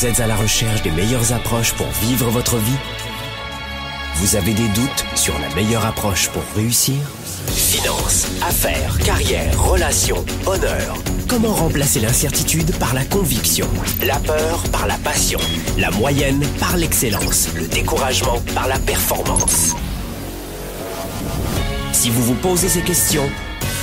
Vous êtes à la recherche des meilleures approches pour vivre votre vie ? Vous avez des doutes sur la meilleure approche pour réussir ? Finances, affaires, carrière, relations, bonheur. Comment remplacer l'incertitude par la conviction, la peur par la passion, la moyenne par l'excellence, le découragement par la performance ? Si vous vous posez ces questions,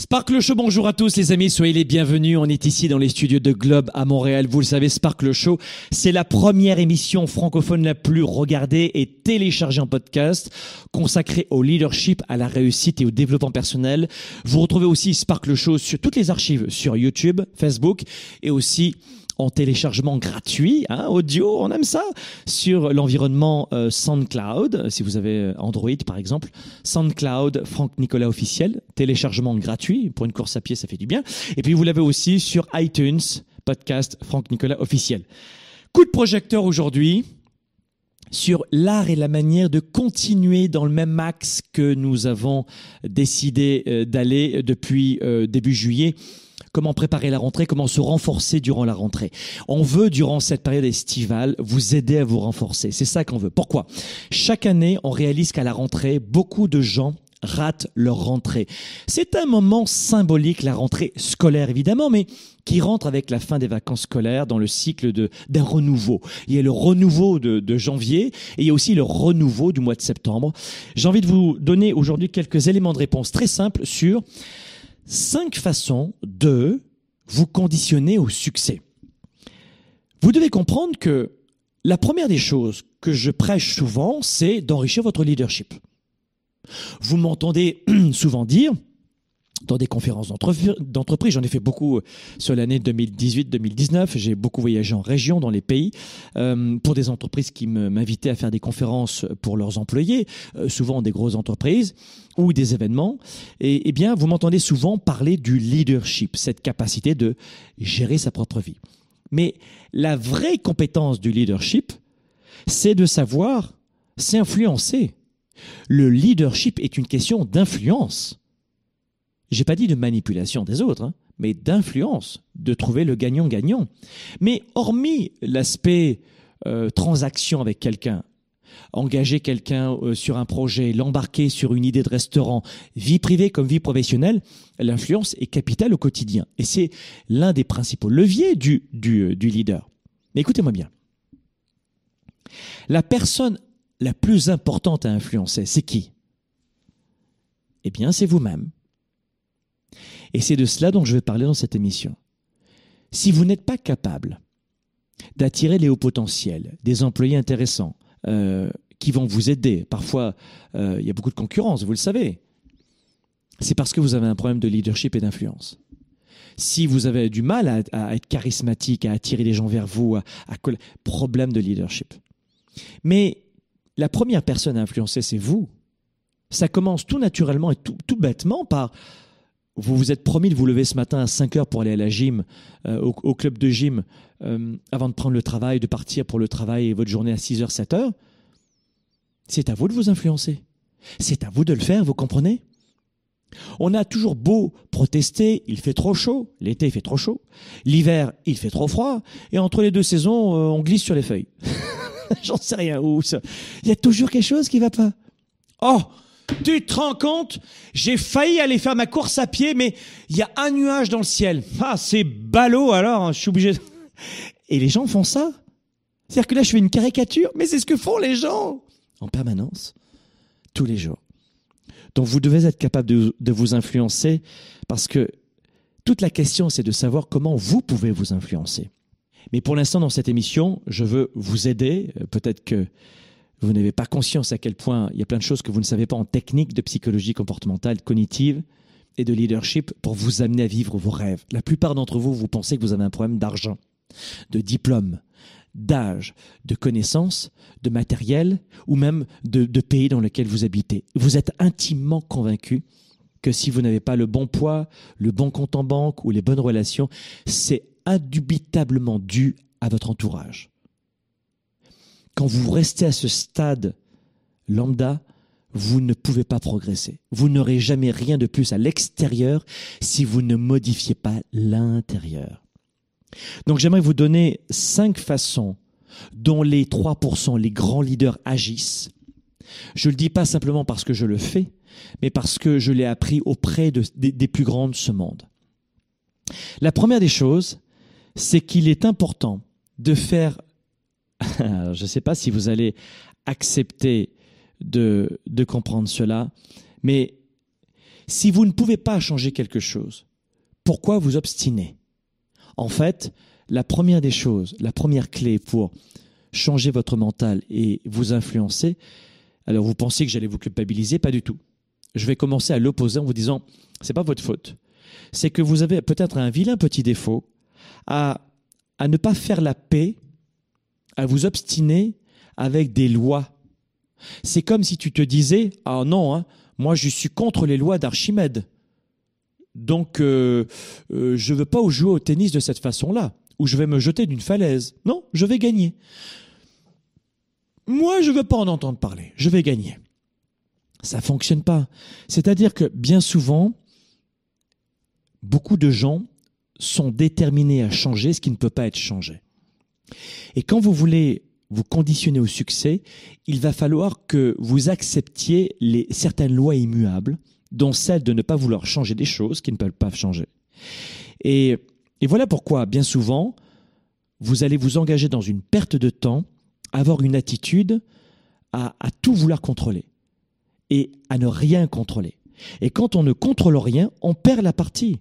Spark le Show, bonjour à tous les amis, soyez les bienvenus. On est ici dans les studios de Globe à Montréal. Vous le savez, Spark le Show, c'est la première émission francophone la plus regardée et téléchargée en podcast, consacrée au leadership, à la réussite et au développement personnel. Vous retrouvez aussi Spark le Show sur toutes les archives, sur YouTube, Facebook et aussi en téléchargement gratuit, hein, audio, on aime ça, sur l'environnement SoundCloud, si vous avez Android par exemple, SoundCloud, Franck Nicolas officiel, téléchargement gratuit, pour une course à pied ça fait du bien, et puis vous l'avez aussi sur iTunes, podcast Franck Nicolas officiel. Coup de projecteur aujourd'hui sur l'art et la manière de continuer dans le même axe que nous avons décidé d'aller depuis début juillet. Comment préparer la rentrée, comment se renforcer durant la rentrée. On veut, durant cette période estivale, vous aider à vous renforcer. C'est ça qu'on veut. Pourquoi ? Chaque année, on réalise qu'à la rentrée, beaucoup de gens ratent leur rentrée. C'est un moment symbolique, la rentrée scolaire évidemment, mais qui rentre avec la fin des vacances scolaires dans le cycle d'un renouveau. Il y a le renouveau de janvier et il y a aussi le renouveau du mois de septembre. J'ai envie de vous donner aujourd'hui quelques éléments de réponse très simples sur 5 façons de vous conditionner au succès. Vous devez comprendre que la première des choses que je prêche souvent, c'est d'enrichir votre leadership. Vous m'entendez souvent dire, dans des conférences d'entreprise, j'en ai fait beaucoup sur l'année 2018-2019, j'ai beaucoup voyagé en région, dans les pays, pour des entreprises qui m'invitaient à faire des conférences pour leurs employés, souvent des grosses entreprises, ou des événements, et bien vous m'entendez souvent parler du leadership, cette capacité de gérer sa propre vie. Mais la vraie compétence du leadership, c'est de savoir s'influencer. Le leadership est une question d'influence. J'ai pas dit de manipulation des autres, hein, mais d'influence, de trouver le gagnant-gagnant. Mais hormis l'aspect transaction avec quelqu'un, engager quelqu'un sur un projet, l'embarquer sur une idée de restaurant, vie privée comme vie professionnelle, l'influence est capitale au quotidien. Et c'est l'un des principaux leviers du leader. Mais écoutez-moi bien. La personne la plus importante à influencer, c'est qui ? Eh bien, c'est vous-même. Et c'est de cela dont je vais parler dans cette émission. Si vous n'êtes pas capable d'attirer les hauts potentiels, des employés intéressants, qui vont vous aider. Parfois, il y a beaucoup de concurrence, vous le savez. C'est parce que vous avez un problème de leadership et d'influence. Si vous avez du mal à être charismatique, à attirer les gens vers vous, problème de leadership. Mais la première personne à influencer, c'est vous. Ça commence tout naturellement et tout bêtement par vous vous êtes promis de vous lever ce matin à 5h pour aller à la gym, au club de gym, avant de prendre le travail, de partir pour le travail et votre journée à 6h, 7h. C'est à vous de vous influencer. C'est à vous de le faire, vous comprenez ? On a toujours beau protester, il fait trop chaud, l'été il fait trop chaud, l'hiver il fait trop froid, et entre les deux saisons, on glisse sur les feuilles. J'en sais rien où ça. Il y a toujours quelque chose qui ne va pas. Oh ! Tu te rends compte ? J'ai failli aller faire ma course à pied, mais il y a un nuage dans le ciel. Ah, c'est ballot alors, hein, je suis obligé. Et les gens font ça. C'est-à-dire que là, je fais une caricature, mais c'est ce que font les gens en permanence, tous les jours. Donc, vous devez être capable de vous influencer parce que toute la question, c'est de savoir comment vous pouvez vous influencer. Mais pour l'instant, dans cette émission, je veux vous aider. Peut-être que vous n'avez pas conscience à quel point il y a plein de choses que vous ne savez pas en technique de psychologie comportementale, cognitive et de leadership pour vous amener à vivre vos rêves. La plupart d'entre vous, vous pensez que vous avez un problème d'argent. de diplômes, d'âge, de connaissances, de matériel ou même de pays dans lequel vous habitez. Vous êtes intimement convaincu que si vous n'avez pas le bon poids, le bon compte en banque ou les bonnes relations, c'est indubitablement dû à votre entourage. Quand vous restez à ce stade lambda, vous ne pouvez pas progresser. Vous n'aurez jamais rien de plus à l'extérieur si vous ne modifiez pas l'intérieur. Donc j'aimerais vous donner 5 façons dont les 3%, les grands leaders agissent. Je ne le dis pas simplement parce que je le fais, mais parce que je l'ai appris auprès des plus grands de ce monde. La première des choses, c'est qu'il est important de faire... Je ne sais pas si vous allez accepter de comprendre cela, mais si vous ne pouvez pas changer quelque chose, pourquoi vous obstiner ? En fait, la première des choses, la première clé pour changer votre mental et vous influencer, alors vous pensez que j'allais vous culpabiliser, pas du tout. Je vais commencer à l'opposer en vous disant, c'est pas votre faute. C'est que vous avez peut-être un vilain petit défaut à ne pas faire la paix, à vous obstiner avec des lois. C'est comme si tu te disais, ah non, moi je suis contre les lois d'Archimède. Donc, je ne veux pas jouer au tennis de cette façon-là, ou je vais me jeter d'une falaise. Non, je vais gagner. Moi, je ne veux pas en entendre parler. Je vais gagner. Ça ne fonctionne pas. C'est-à-dire que bien souvent, beaucoup de gens sont déterminés à changer ce qui ne peut pas être changé. Et quand vous voulez vous conditionner au succès, il va falloir que vous acceptiez certaines lois immuables, dont celle de ne pas vouloir changer des choses qui ne peuvent pas changer. Et voilà pourquoi, bien souvent, vous allez vous engager dans une perte de temps, avoir une attitude à tout vouloir contrôler et à ne rien contrôler. Et quand on ne contrôle rien, on perd la partie.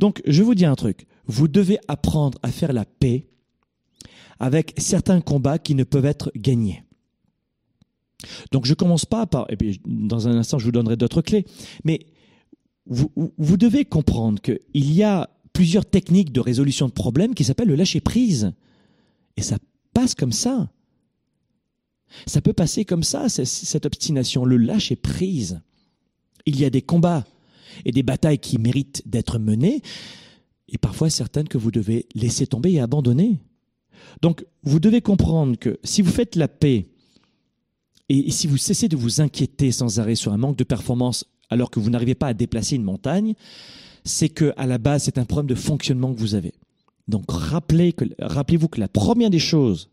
Donc, je vous dis un truc, vous devez apprendre à faire la paix avec certains combats qui ne peuvent être gagnés. Donc, je ne commence pas par... Et puis, dans un instant, je vous donnerai d'autres clés. Mais vous devez comprendre qu'il y a plusieurs techniques de résolution de problèmes qui s'appellent le lâcher-prise. Et ça passe comme ça. Ça peut passer comme ça, cette obstination, le lâcher-prise. Il y a des combats et des batailles qui méritent d'être menées et parfois certaines que vous devez laisser tomber et abandonner. Donc, vous devez comprendre que si vous faites la paix... Et si vous cessez de vous inquiéter sans arrêt sur un manque de performance alors que vous n'arrivez pas à déplacer une montagne, c'est qu'à la base, c'est un problème de fonctionnement que vous avez. Donc, rappelez-vous que la première des choses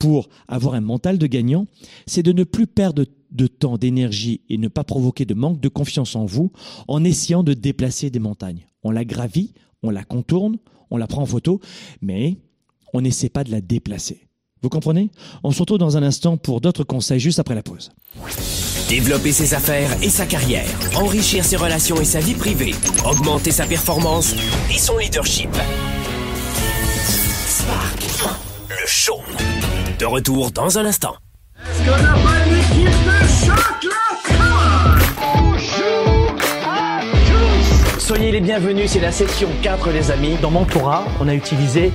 pour avoir un mental de gagnant, c'est de ne plus perdre de temps, d'énergie et ne pas provoquer de manque de confiance en vous en essayant de déplacer des montagnes. On la gravit, on la contourne, on la prend en photo, mais on n'essaie pas de la déplacer. Vous comprenez? On se retrouve dans un instant pour d'autres conseils juste après la pause. Développer ses affaires et sa carrière, enrichir ses relations et sa vie privée, augmenter sa performance et son leadership. Spark, le show. De retour dans un instant. Est-ce qu'on n'a pas une équipe de choc là? Bonjour à tous! Soyez les bienvenus, c'est la section 4 les amis. Dans Mentora, on a utilisé...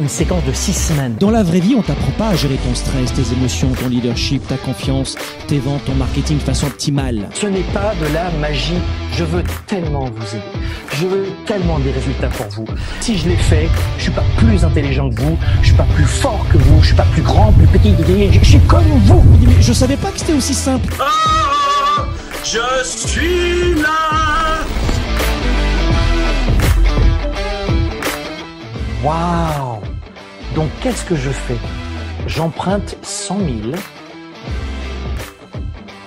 une séquence de 6 semaines. Dans la vraie vie, on t'apprend pas à gérer ton stress, tes émotions, ton leadership, ta confiance, tes ventes, ton marketing de façon optimale. Ce n'est pas de la magie. Je veux tellement vous aider. Je veux tellement des résultats pour vous. Si je l'ai fait, je suis pas plus intelligent que vous, je suis pas plus fort que vous, je suis pas plus grand, plus petit, je suis comme vous. Mais je savais pas que c'était aussi simple. Oh, je suis là. Waouh! Donc, qu'est-ce que je fais? J'emprunte 100 000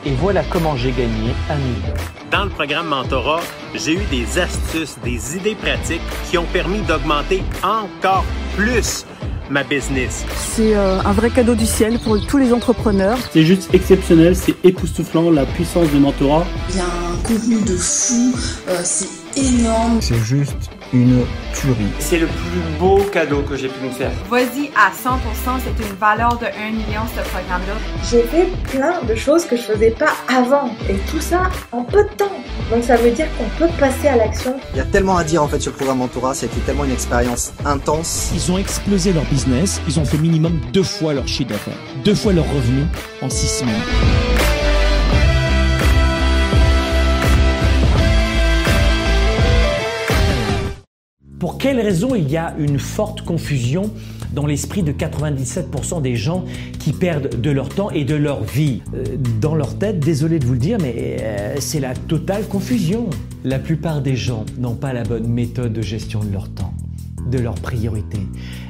et voilà comment j'ai gagné 1 000 000. Dans le programme Mentora, j'ai eu des astuces, des idées pratiques qui ont permis d'augmenter encore plus ma business. C'est un vrai cadeau du ciel pour tous les entrepreneurs. C'est juste exceptionnel, c'est époustouflant la puissance de Mentora. Il y a un contenu de fou, c'est énorme. C'est juste une tuerie. C'est le plus beau cadeau que j'ai pu me faire. Vas-y à 100%, c'est une valeur de 1 million ce programme-là. J'ai fait plein de choses que je faisais pas avant et tout ça en peu de temps. Donc ça veut dire qu'on peut passer à l'action. Il y a tellement à dire en fait sur le programme Mentora, c'était tellement une expérience intense. Ils ont explosé leur business, ils ont fait minimum 2 fois leur chiffre d'affaires, 2 fois leurs revenus en 6 semaines. Pour quelles raisons il y a une forte confusion dans l'esprit de 97% des gens qui perdent de leur temps et de leur vie? Dans leur tête, désolé de vous le dire, mais c'est la totale confusion. La plupart des gens n'ont pas la bonne méthode de gestion de leur temps, de leurs priorités.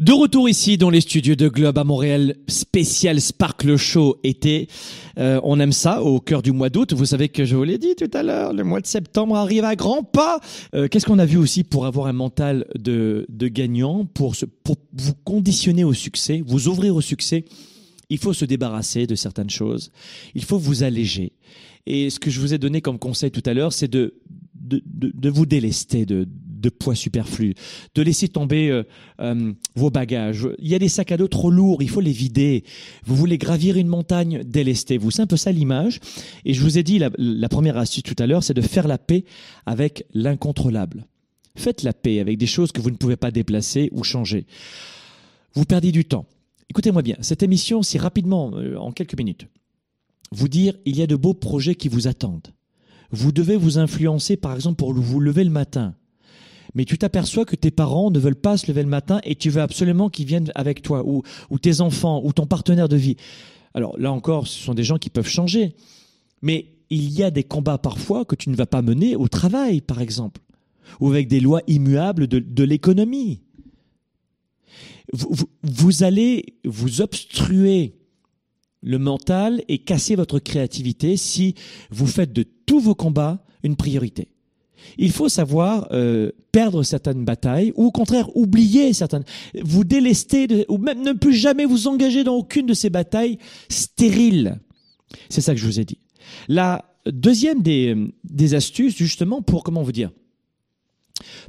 De retour ici dans les studios de Globe à Montréal, spécial Spark le show été. On aime ça au cœur du mois d'août. Vous savez que je vous l'ai dit tout à l'heure, le mois de septembre arrive à grands pas. Qu'est-ce qu'on a vu aussi pour avoir un mental de gagnant, pour vous conditionner au succès, vous ouvrir au succès? Il faut se débarrasser de certaines choses. Il faut vous alléger. Et ce que je vous ai donné comme conseil tout à l'heure, c'est de vous délester de poids superflu, de laisser tomber vos bagages. Il y a des sacs à dos trop lourds, il faut les vider. Vous voulez gravir une montagne, délestez-vous. C'est un peu ça l'image. Et je vous ai dit, la première astuce tout à l'heure, c'est de faire la paix avec l'incontrôlable. Faites la paix avec des choses que vous ne pouvez pas déplacer ou changer. Vous perdez du temps. Écoutez-moi bien, cette émission, c'est rapidement, en quelques minutes, vous dire, il y a de beaux projets qui vous attendent. Vous devez vous influencer, par exemple, pour vous lever le matin. Mais tu t'aperçois que tes parents ne veulent pas se lever le matin et tu veux absolument qu'ils viennent avec toi ou tes enfants ou ton partenaire de vie. Alors là encore, ce sont des gens qui peuvent changer. Mais il y a des combats parfois que tu ne vas pas mener au travail, par exemple, ou avec des lois immuables de l'économie. Vous allez vous obstruer le mental et casser votre créativité si vous faites de tous vos combats une priorité. Il faut savoir perdre certaines batailles ou au contraire oublier certaines, vous délester ou même ne plus jamais vous engager dans aucune de ces batailles stériles. C'est ça que je vous ai dit. La deuxième des astuces justement pour, comment vous dire,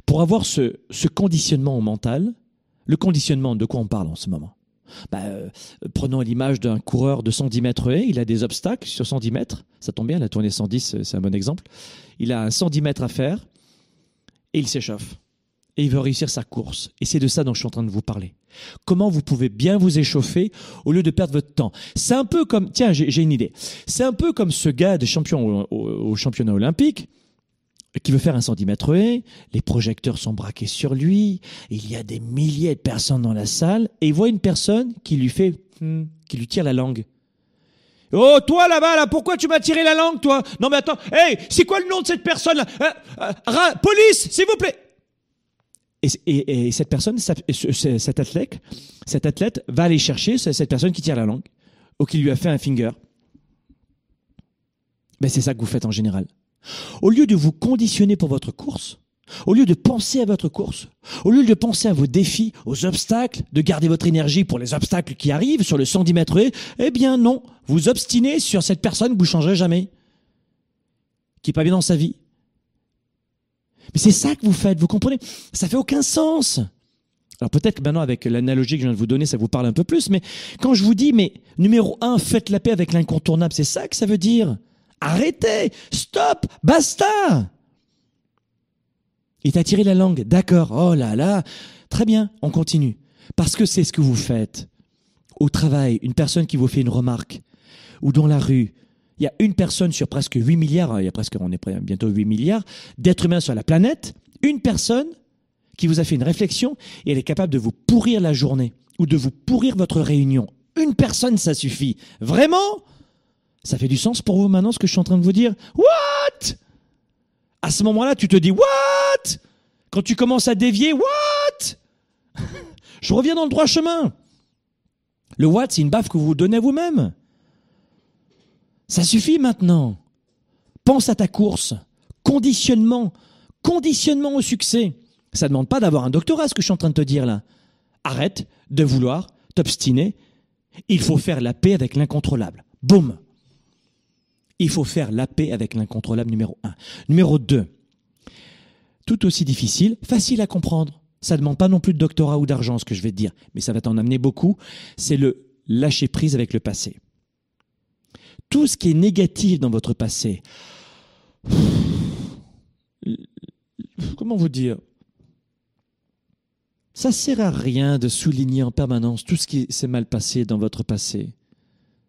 pour avoir ce conditionnement au mental, le conditionnement de quoi on parle en ce moment. Prenons l'image d'un coureur de 110 mètres haies, il a des obstacles sur 110 mètres, ça tombe bien, la tournée 110 c'est un bon exemple, il a un 110 mètres à faire et il s'échauffe et il veut réussir sa course et c'est de ça dont je suis en train de vous parler. Comment vous pouvez bien vous échauffer au lieu de perdre votre temps? C'est un peu comme, tiens j'ai une idée, c'est un peu comme ce gars de champion au championnat olympique qui veut faire un 110 mètres haies, les projecteurs sont braqués sur lui, il y a des milliers de personnes dans la salle, et il voit une personne qui lui tire la langue. « Oh, toi là-bas, là, pourquoi tu m'as tiré la langue, toi? Non mais attends, hey, c'est quoi le nom de cette personne-là? Police, s'il vous plaît !» Et cette personne, cet athlète va aller chercher cette personne qui tire la langue, ou qui lui a fait un finger. C'est ça que vous faites en général. Au lieu de vous conditionner pour votre course, au lieu de penser à votre course, au lieu de penser à vos défis, aux obstacles, de garder votre énergie pour les obstacles qui arrivent sur le 110 mètres, eh bien non, vous obstinez sur cette personne que vous ne changerez jamais, qui n'est pas bien dans sa vie. Mais c'est ça que vous faites, vous comprenez? Ça fait aucun sens. Alors peut-être que maintenant avec l'analogie que je viens de vous donner, ça vous parle un peu plus, mais quand je vous dis, mais numéro 1, faites la paix avec l'incontournable, c'est ça que ça veut dire. Arrêtez, stop, basta. Il t'a tiré la langue. D'accord. Oh là là. Très bien. On continue. Parce que c'est ce que vous faites. Au travail, une personne qui vous fait une remarque ou dans la rue, il y a une personne sur presque 8 milliards, il y a presque, on est bientôt 8 milliards d'êtres humains sur la planète, une personne qui vous a fait une réflexion et elle est capable de vous pourrir la journée ou de vous pourrir votre réunion. Une personne, ça suffit. Vraiment? Ça fait du sens pour vous maintenant ce que je suis en train de vous dire? What? À ce moment-là, tu te dis what? Quand tu commences à dévier, what? Je reviens dans le droit chemin. Le what, c'est une baffe que vous vous donnez à vous-même. Ça suffit maintenant. Pense à ta course. Conditionnement. Conditionnement au succès. Ça ne demande pas d'avoir un doctorat, ce que je suis en train de te dire là. Arrête de vouloir t'obstiner. Il faut faire la paix avec l'incontrôlable. Boum. Il faut faire la paix avec l'incontrôlable numéro 1. Numéro 2. Tout aussi difficile, facile à comprendre. Ça ne demande pas non plus de doctorat ou d'argent, ce que je vais te dire. Mais ça va t'en amener beaucoup. C'est le lâcher prise avec le passé. Tout ce qui est négatif dans votre passé. Comment vous dire? Ça ne sert à rien de souligner en permanence tout ce qui s'est mal passé dans votre passé.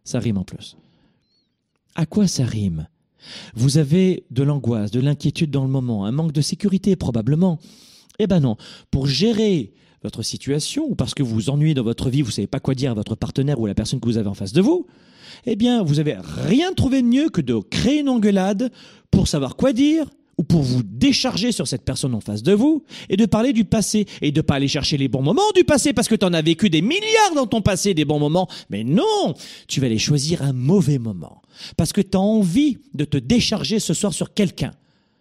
Ça rime en plus. À quoi ça rime? Vous avez de l'angoisse, de l'inquiétude dans le moment, un manque de sécurité probablement. Eh ben non, pour gérer votre situation ou parce que vous vous ennuyez dans votre vie, vous ne savez pas quoi dire à votre partenaire ou à la personne que vous avez en face de vous, eh bien vous n'avez rien trouvé de mieux que de créer une engueulade pour savoir quoi dire ou pour vous décharger sur cette personne en face de vous et de parler du passé et de ne pas aller chercher les bons moments du passé parce que tu en as vécu des milliards dans ton passé, des bons moments. Mais non, tu vas aller choisir un mauvais moment parce que tu as envie de te décharger ce soir sur quelqu'un.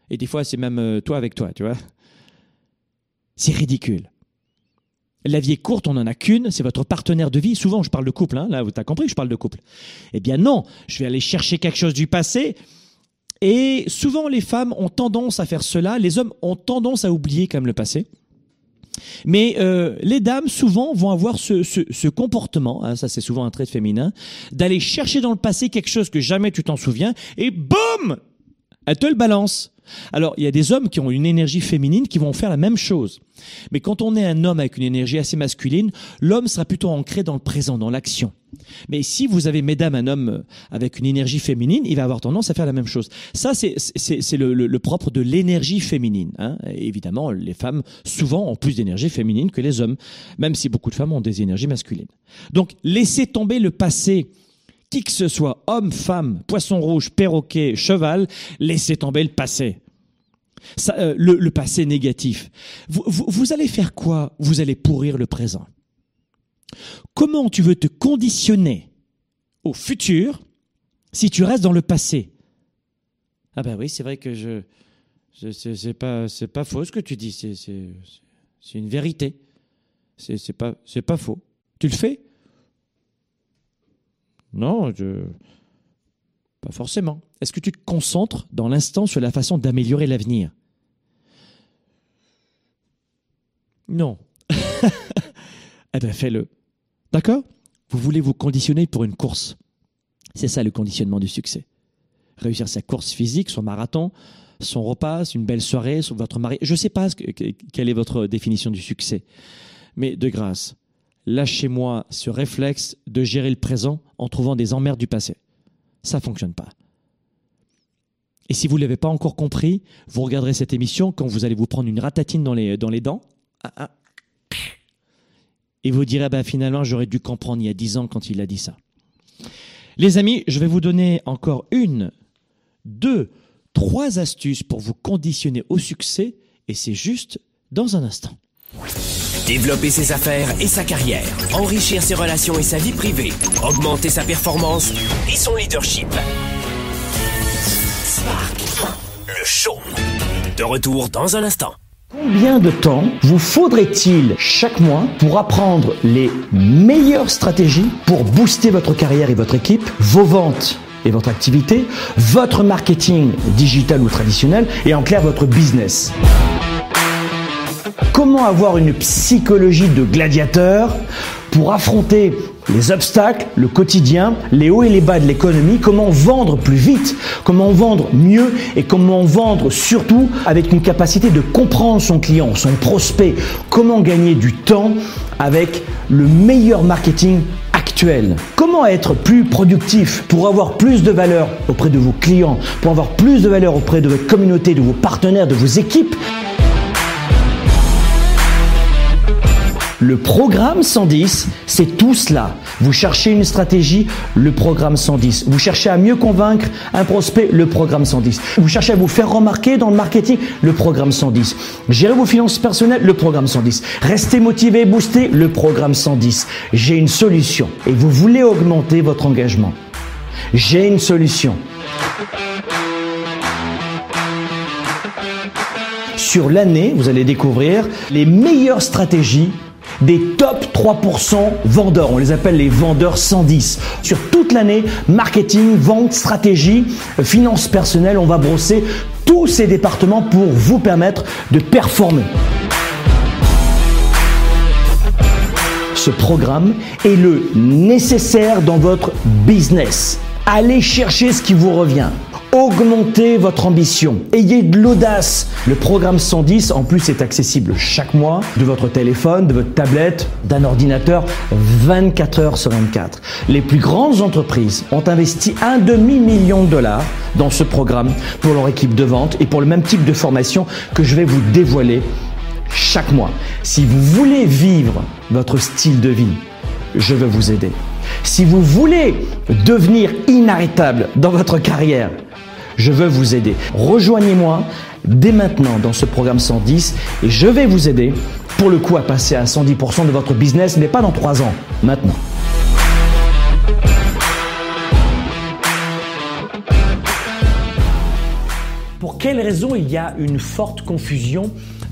Et des fois, c'est même toi avec toi, tu vois. C'est ridicule. La vie est courte, on n'en a qu'une, c'est votre partenaire de vie. Souvent, je parle de couple, hein, là, tu as compris, je parle de couple. Eh bien non, je vais aller chercher quelque chose du passé. Et souvent, les femmes ont tendance à faire cela. Les hommes ont tendance à oublier quand même le passé. Mais les dames, souvent, vont avoir ce comportement, hein, ça c'est souvent un trait féminin, d'aller chercher dans le passé quelque chose que jamais tu t'en souviens et boum, elle te le balance. Alors, il y a des hommes qui ont une énergie féminine qui vont faire la même chose. Mais quand on est un homme avec une énergie assez masculine, l'homme sera plutôt ancré dans le présent, dans l'action. Mais si vous avez, mesdames, un homme avec une énergie féminine, il va avoir tendance à faire la même chose. Ça, c'est le propre de l'énergie féminine, hein. Évidemment, les femmes, souvent, ont plus d'énergie féminine que les hommes, même si beaucoup de femmes ont des énergies masculines. Donc, laissez tomber le passé. Qui que ce soit, homme, femme, poisson rouge, perroquet, cheval, laissez tomber le passé. Ça, le passé négatif. Vous allez faire quoi? Vous allez pourrir le présent. Comment tu veux te conditionner au futur si tu restes dans le passé? Ah ben oui, c'est vrai que c'est pas faux ce que tu dis, c'est une vérité. C'est pas faux. Tu le fais? Non, pas forcément. Est-ce que tu te concentres dans l'instant sur la façon d'améliorer l'avenir? Non. Eh bien, fais-le. D'accord? Vous voulez vous conditionner pour une course. C'est ça le conditionnement du succès. Réussir sa course physique, son marathon, son repas, une belle soirée, votre mari. Je ne sais pas quelle est votre définition du succès. Mais de grâce, lâchez-moi ce réflexe de gérer le présent en trouvant des emmerdes du passé. Ça ne fonctionne pas. Et si vous ne l'avez pas encore compris, vous regarderez cette émission quand vous allez vous prendre une ratatine dans les dents. Et vous direz, ben finalement, j'aurais dû comprendre il y a 10 ans quand il a dit ça. Les amis, je vais vous donner encore 1, 2, 3 astuces pour vous conditionner au succès. Et c'est juste dans un instant. Développer ses affaires et sa carrière, enrichir ses relations et sa vie privée, augmenter sa performance et son leadership. Spark, le show. De retour dans un instant. Combien de temps vous faudrait-il chaque mois pour apprendre les meilleures stratégies pour booster votre carrière et votre équipe, vos ventes et votre activité, votre marketing digital ou traditionnel et en clair votre business ? Comment avoir une psychologie de gladiateur pour affronter Les obstacles, le quotidien, les hauts et les bas de l'économie, comment vendre plus vite, comment vendre mieux et comment vendre surtout avec une capacité de comprendre son client, son prospect, comment gagner du temps avec le meilleur marketing actuel. Comment être plus productif pour avoir plus de valeur auprès de vos clients, pour avoir plus de valeur auprès de votre communauté, de vos partenaires, de vos équipes. Le programme 110, c'est tout cela. Vous cherchez une stratégie, le programme 110. Vous cherchez à mieux convaincre un prospect, le programme 110. Vous cherchez à vous faire remarquer dans le marketing, le programme 110. Gérer vos finances personnelles, le programme 110. Restez motivé et boosté, le programme 110. J'ai une solution et vous voulez augmenter votre engagement. J'ai une solution. Sur l'année, vous allez découvrir les meilleures stratégies des top 3% vendeurs. On les appelle les vendeurs 110. Sur toute l'année, marketing, vente, stratégie, finances personnelles, on va brosser tous ces départements pour vous permettre de performer. Ce programme est le nécessaire dans votre business. Allez chercher ce qui vous revient. Augmentez votre ambition, ayez de l'audace. Le programme 110 en plus est accessible chaque mois de votre téléphone, de votre tablette, d'un ordinateur 24 heures sur 24. Les plus grandes entreprises ont investi $500 000 dans ce programme pour leur équipe de vente et pour le même type de formation que je vais vous dévoiler chaque mois. Si vous voulez vivre votre style de vie, je veux vous aider. Si vous voulez devenir inarrêtable dans votre carrière, je veux vous aider. Rejoignez-moi dès maintenant dans ce programme 110 et je vais vous aider pour le coup à passer à 110% de votre business, mais pas dans 3 ans, maintenant. Pour quelles raisons il y a une forte confusion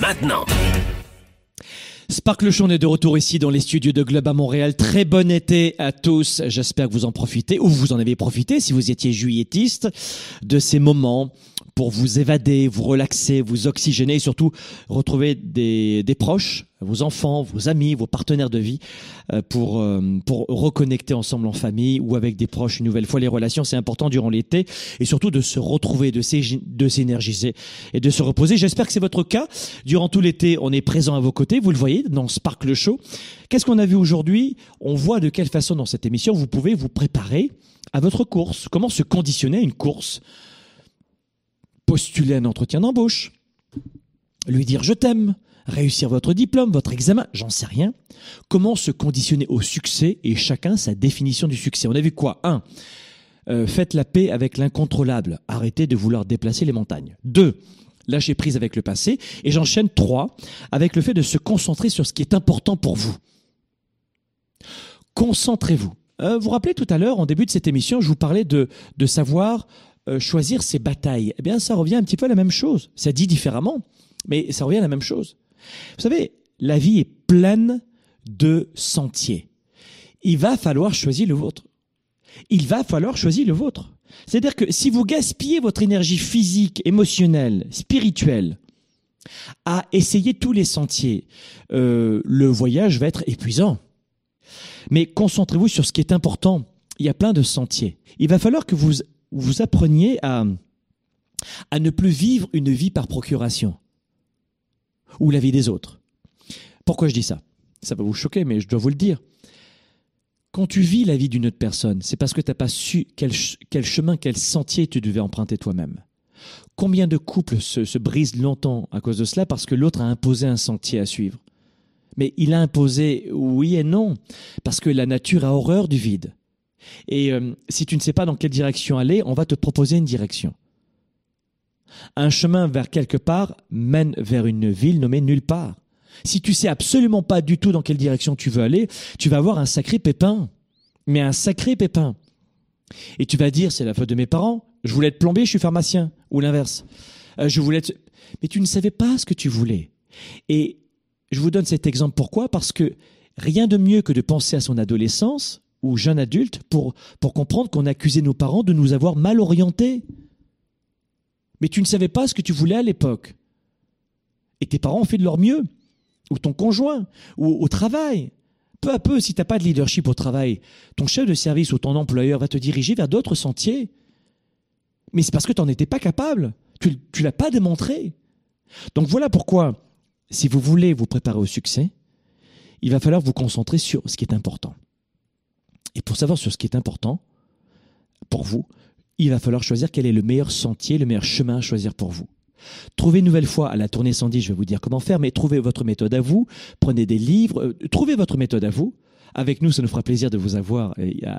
maintenant. Spark le show, on est de retour ici dans les studios de Globe à Montréal. Très bon été à tous. J'espère que vous en profitez ou vous en avez profité si vous étiez juilletiste de ces moments pour vous évader, vous relaxer, vous oxygéner et surtout retrouver des proches, vos enfants, vos amis, vos partenaires de vie pour reconnecter ensemble en famille ou avec des proches une nouvelle fois. Les relations, c'est important durant l'été et surtout de se retrouver, de s'énergiser et de se reposer. J'espère que c'est votre cas. Durant tout l'été, on est présent à vos côtés. Vous le voyez dans Spark le show. Qu'est-ce qu'on a vu aujourd'hui? On voit de quelle façon dans cette émission vous pouvez vous préparer à votre course. Comment se conditionner à une course? Postuler un entretien d'embauche, lui dire « je t'aime », réussir votre diplôme, votre examen, j'en sais rien. Comment se conditionner au succès et chacun sa définition du succès. On a vu quoi? 1. Faites la paix avec l'incontrôlable. Arrêtez de vouloir déplacer les montagnes. 2. Lâchez prise avec le passé. Et j'enchaîne 3. Avec le fait de se concentrer sur ce qui est important pour vous. Concentrez-vous. Vous vous rappelez tout à l'heure, en début de cette émission, je vous parlais de savoir... choisir ses batailles, eh bien, ça revient un petit peu à la même chose. Ça dit différemment, mais ça revient à la même chose. Vous savez, la vie est pleine de sentiers. Il va falloir choisir le vôtre. C'est-à-dire que si vous gaspillez votre énergie physique, émotionnelle, spirituelle, à essayer tous les sentiers, le voyage va être épuisant. Mais concentrez-vous sur ce qui est important. il y a plein de sentiers. Il va falloir que vous appreniez à ne plus vivre une vie par procuration ou la vie des autres. Pourquoi je dis ça? Ça va vous choquer, mais je dois vous le dire. Quand tu vis la vie d'une autre personne, c'est parce que tu n'as pas su quel chemin, quel sentier tu devais emprunter toi-même. Combien de couples se brisent longtemps à cause de cela parce que l'autre a imposé un sentier à suivre? Mais il a imposé oui et non, parce que la nature a horreur du vide. Et si tu ne sais pas dans quelle direction aller, on va te proposer une direction. Un chemin vers quelque part mène vers une ville nommée nulle part. Si tu ne sais absolument pas du tout dans quelle direction tu veux aller, tu vas avoir un sacré pépin. Mais un sacré pépin. Et tu vas dire, c'est la faute de mes parents, je voulais être plombier, je suis pharmacien. Ou l'inverse. Je voulais être... Mais tu ne savais pas ce que tu voulais. Et je vous donne cet exemple. Pourquoi? Parce que rien de mieux que de penser à son adolescence ou jeune adulte pour comprendre qu'on accusait nos parents de nous avoir mal orientés. Mais tu ne savais pas ce que tu voulais à l'époque. Et tes parents ont fait de leur mieux. Ou ton conjoint, ou au travail. Peu à peu, si tu n'as pas de leadership au travail, ton chef de service ou ton employeur va te diriger vers d'autres sentiers. Mais c'est parce que tu n'en étais pas capable. Tu ne l'as pas démontré. Donc voilà pourquoi, si vous voulez vous préparer au succès, il va falloir vous concentrer sur ce qui est important. Et pour savoir sur ce qui est important pour vous, il va falloir choisir quel est le meilleur sentier, le meilleur chemin à choisir pour vous. Trouvez une nouvelle fois, à la tournée 110, je vais vous dire comment faire, mais trouvez votre méthode à vous, prenez des livres, trouvez votre méthode à vous. Avec nous, ça nous fera plaisir de vous avoir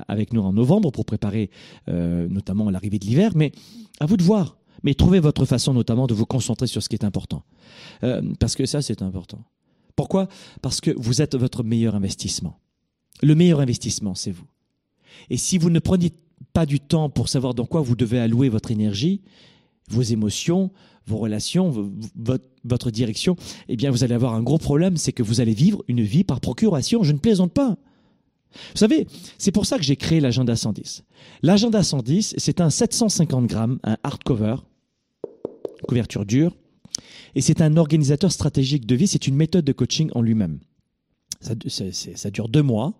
avec nous en novembre pour préparer notamment l'arrivée de l'hiver, mais à vous de voir. Mais trouvez votre façon notamment de vous concentrer sur ce qui est important. Parce que ça, c'est important. Pourquoi? Parce que vous êtes votre meilleur investissement. Le meilleur investissement, c'est vous. Et si vous ne prenez pas du temps pour savoir dans quoi vous devez allouer votre énergie, vos émotions, vos relations, votre direction, eh bien vous allez avoir un gros problème, c'est que vous allez vivre une vie par procuration. Je ne plaisante pas. Vous savez, c'est pour ça que j'ai créé l'agenda 110. L'agenda 110, c'est un 750 grammes, un hardcover, couverture dure, et c'est un organisateur stratégique de vie, c'est une méthode de coaching en lui-même. Ça dure 2 mois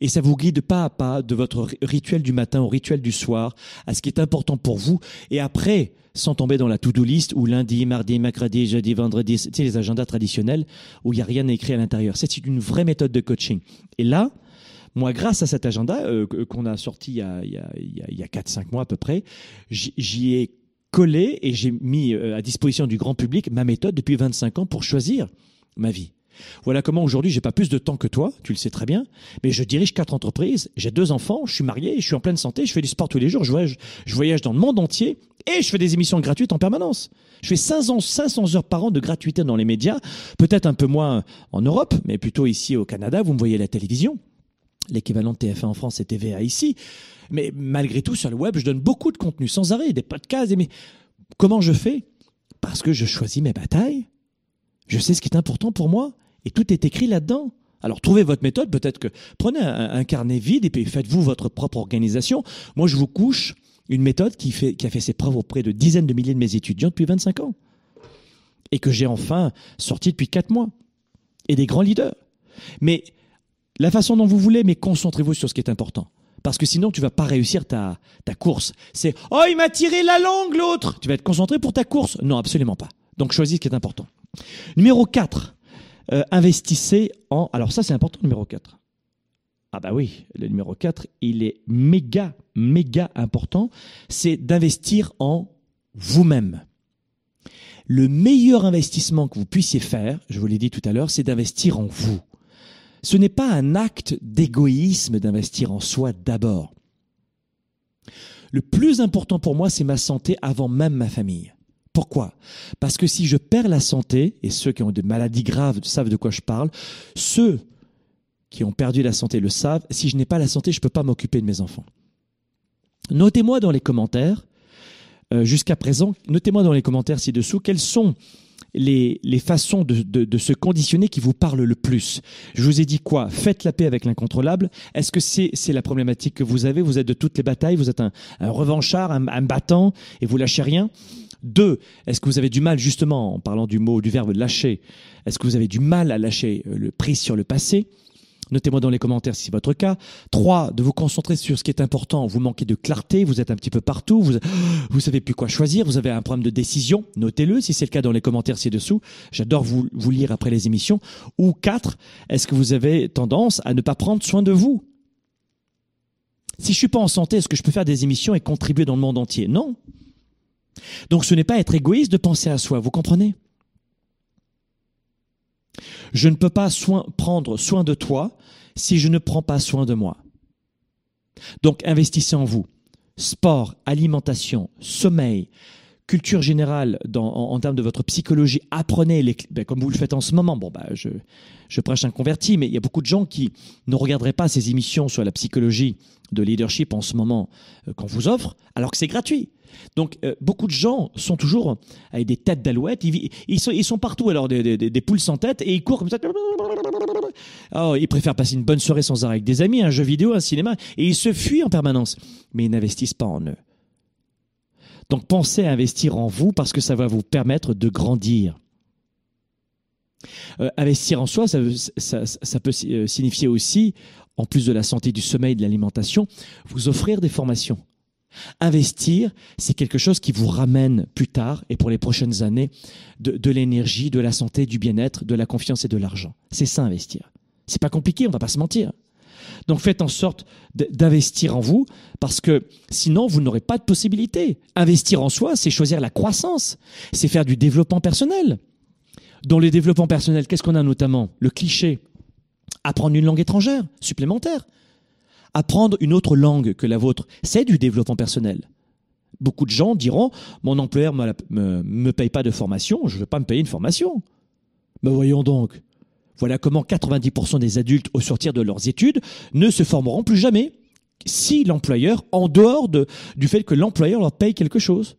et ça vous guide pas à pas de votre rituel du matin au rituel du soir à ce qui est important pour vous et après, sans tomber dans la to-do list où lundi, mardi, mercredi, jeudi, vendredi, c'est les agendas traditionnels où il n'y a rien écrit à l'intérieur. C'est une vraie méthode de coaching. Et là, moi, grâce à cet agenda qu'on a sorti il y a 4-5 mois à peu près, j'y ai collé et j'ai mis à disposition du grand public ma méthode depuis 25 ans pour choisir ma vie. Voilà comment aujourd'hui, j'ai pas plus de temps que toi, tu le sais très bien, mais je dirige 4 entreprises, j'ai 2 enfants, je suis marié, je suis en pleine santé, je fais du sport tous les jours, je voyage dans le monde entier et je fais des émissions gratuites en permanence. Je fais 500 heures par an de gratuité dans les médias, peut-être un peu moins en Europe, mais plutôt ici au Canada, vous me voyez à la télévision, l'équivalent de TF1 en France et TVA ici, mais malgré tout sur le web, je donne beaucoup de contenu sans arrêt, des podcasts, mais comment je fais? Parce que je choisis mes batailles, je sais ce qui est important pour moi. Et tout est écrit là-dedans. Alors, trouvez votre méthode. Peut-être que prenez un carnet vide et puis faites-vous votre propre organisation. Moi, je vous couche une méthode qui a fait ses preuves auprès de dizaines de milliers de mes étudiants depuis 25 ans et que j'ai enfin sorti depuis 4 mois et des grands leaders. Mais la façon dont vous voulez, mais concentrez-vous sur ce qui est important parce que sinon, tu vas pas réussir ta course. C'est « Oh, il m'a tiré la langue, l'autre !» Tu vas être concentré pour ta course. Non, absolument pas. Donc, choisis ce qui est important. Numéro 4. Investissez en... Alors ça, c'est important, numéro 4. Ah bah oui, le numéro 4, il est méga important. C'est d'investir en vous-même. Le meilleur investissement que vous puissiez faire, je vous l'ai dit tout à l'heure, c'est d'investir en vous. Ce n'est pas un acte d'égoïsme d'investir en soi d'abord. Le plus important pour moi, c'est ma santé avant même ma famille. Pourquoi? Parce que si je perds la santé, et ceux qui ont des maladies graves savent de quoi je parle, ceux qui ont perdu la santé le savent, si je n'ai pas la santé, je ne peux pas m'occuper de mes enfants. Notez-moi dans les commentaires, jusqu'à présent, notez-moi dans les commentaires ci-dessous, quelles sont les façons de se conditionner qui vous parlent le plus. Je vous ai dit quoi? Faites la paix avec l'incontrôlable. Est-ce que c'est la problématique que vous avez? Vous êtes de toutes les batailles, vous êtes un revanchard, un battant, et vous lâchez rien? 2. Est-ce que vous avez du mal, justement, en parlant du verbe lâcher, est-ce que vous avez du mal à lâcher le prise sur le passé? Notez-moi dans les commentaires si c'est votre cas. 3, de vous concentrer sur ce qui est important. Vous manquez de clarté, vous êtes un petit peu partout, vous savez plus quoi choisir, vous avez un problème de décision. Notez-le si c'est le cas dans les commentaires ci-dessous. J'adore vous lire après les émissions. Ou 4, est-ce que vous avez tendance à ne pas prendre soin de vous? Si je suis pas en santé, est-ce que je peux faire des émissions et contribuer dans le monde entier? Non. Donc ce n'est pas être égoïste de penser à soi, vous comprenez? Je ne peux pas prendre soin de toi si je ne prends pas soin de moi. Donc investissez en vous. Sport, alimentation, sommeil, culture générale en termes de votre psychologie. Apprenez, comme vous le faites en ce moment. Bon, je prêche un converti, mais il y a beaucoup de gens qui ne regarderaient pas ces émissions sur la psychologie de leadership en ce moment qu'on vous offre, alors que c'est gratuit. Donc, beaucoup de gens sont toujours avec des têtes d'alouette. Ils sont partout, alors des poules sans tête, et ils courent comme ça. Oh, ils préfèrent passer une bonne soirée sans arrêt avec des amis, un jeu vidéo, un cinéma, et ils se fuient en permanence. Mais ils n'investissent pas en eux. Donc, pensez à investir en vous parce que ça va vous permettre de grandir. Investir en soi, ça peut signifier aussi, en plus de la santé, du sommeil, de l'alimentation, vous offrir des formations. Investir, c'est quelque chose qui vous ramène plus tard et pour les prochaines années de l'énergie, de la santé, du bien-être, de la confiance et de l'argent. C'est ça, investir. C'est pas compliqué, on va pas se mentir. Donc faites en sorte d'investir en vous parce que sinon vous n'aurez pas de possibilité. Investir en soi, c'est choisir la croissance, c'est faire du développement personnel. Dans le développement personnel, qu'est-ce qu'on a notamment? Le cliché, apprendre une langue étrangère supplémentaire. Apprendre une autre langue que la vôtre, c'est du développement personnel. Beaucoup de gens diront « Mon employeur ne me paye pas de formation, je ne veux pas me payer une formation. » Mais voyons donc, voilà comment 90% des adultes au sortir de leurs études ne se formeront plus jamais si l'employeur, en dehors du fait que l'employeur leur paye quelque chose.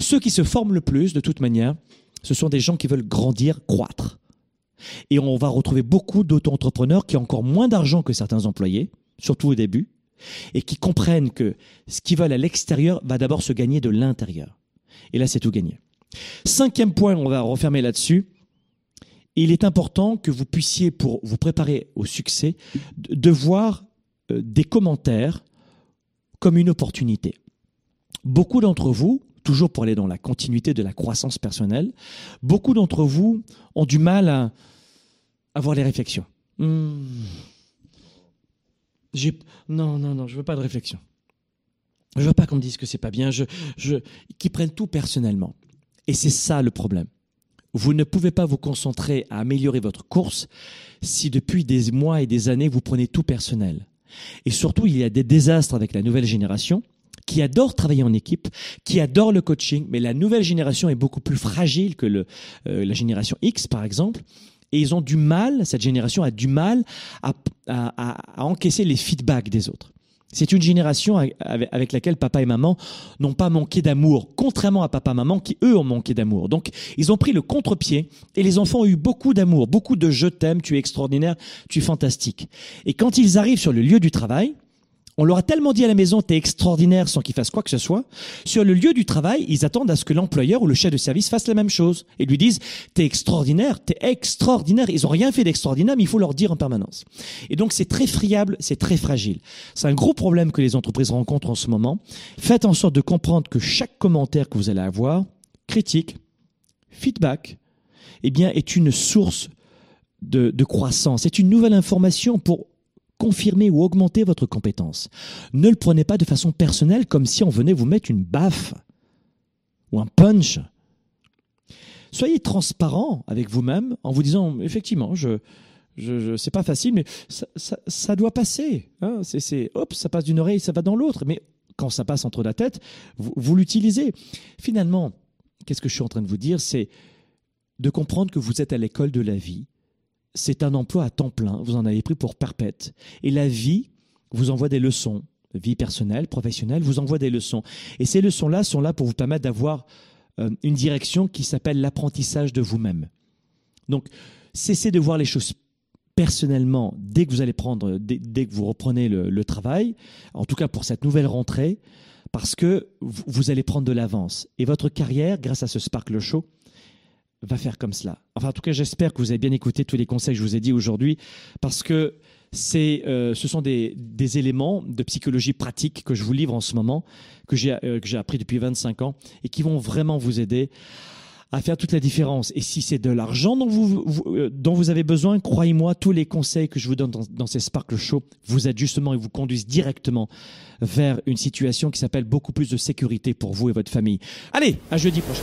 Ceux qui se forment le plus, de toute manière, ce sont des gens qui veulent grandir, croître. Et on va retrouver beaucoup d'auto-entrepreneurs qui ont encore moins d'argent que certains employés, surtout au début, et qui comprennent que ce qu'ils veulent à l'extérieur va d'abord se gagner de l'intérieur. Et là, c'est tout gagné. 5e point, on va refermer là-dessus. Il est important que vous puissiez, pour vous préparer au succès, de voir des commentaires comme une opportunité. Beaucoup d'entre vous, toujours pour aller dans la continuité de la croissance personnelle, beaucoup d'entre vous ont du mal à avoir les réflexions. Non, je veux pas de réflexion. Je veux pas qu'on me dise que c'est pas bien. Qu'ils prennent tout personnellement. Et c'est ça le problème. Vous ne pouvez pas vous concentrer à améliorer votre course si depuis des mois et des années, vous prenez tout personnel. Et surtout, il y a des désastres avec la nouvelle génération qui adore travailler en équipe, qui adore le coaching. Mais la nouvelle génération est beaucoup plus fragile que la génération X, par exemple. Et ils ont du mal, cette génération a du mal à encaisser les feedbacks des autres. C'est une génération avec laquelle papa et maman n'ont pas manqué d'amour, contrairement à papa et maman qui, eux, ont manqué d'amour. Donc, ils ont pris le contre-pied et les enfants ont eu beaucoup d'amour, beaucoup de « je t'aime »,« tu es extraordinaire »,« tu es fantastique ». Et quand ils arrivent sur le lieu du travail, on leur a tellement dit à la maison « t'es extraordinaire » sans qu'ils fassent quoi que ce soit. Sur le lieu du travail, ils attendent à ce que l'employeur ou le chef de service fasse la même chose et lui disent « t'es extraordinaire, t'es extraordinaire ». Ils n'ont rien fait d'extraordinaire, mais il faut leur dire en permanence. Et donc, c'est très friable, c'est très fragile. C'est un gros problème que les entreprises rencontrent en ce moment. Faites en sorte de comprendre que chaque commentaire que vous allez avoir, critique, feedback, eh bien, est une source de croissance. C'est une nouvelle information pour confirmer ou augmenter votre compétence. Ne le prenez pas de façon personnelle comme si on venait vous mettre une baffe ou un punch. Soyez transparent avec vous-même en vous disant « Effectivement, c'est pas facile, mais ça doit passer. Hein, hop, ça passe d'une oreille, ça va dans l'autre. » Mais quand ça passe entre la tête, vous l'utilisez. Finalement, qu'est-ce que je suis en train de vous dire? C'est de comprendre que vous êtes à l'école de la vie. C'est un emploi à temps plein, vous en avez pris pour perpète. Et la vie vous envoie des leçons, vie personnelle, professionnelle, vous envoie des leçons. Et ces leçons-là sont là pour vous permettre d'avoir une direction qui s'appelle l'apprentissage de vous-même. Donc, cessez de voir les choses personnellement dès que vous reprenez le travail, en tout cas pour cette nouvelle rentrée, parce que vous allez prendre de l'avance. Et votre carrière, grâce à ce Spark le Show, va faire comme cela. Enfin, en tout cas, j'espère que vous avez bien écouté tous les conseils que je vous ai dit aujourd'hui parce que ce sont des éléments de psychologie pratique que je vous livre en ce moment, que j'ai appris depuis 25 ans et qui vont vraiment vous aider à faire toute la différence. Et si c'est de l'argent dont vous avez besoin, croyez-moi, tous les conseils que je vous donne dans ces Sparkle Show vous aident justement et vous conduisent directement vers une situation qui s'appelle beaucoup plus de sécurité pour vous et votre famille. Allez, à jeudi prochain.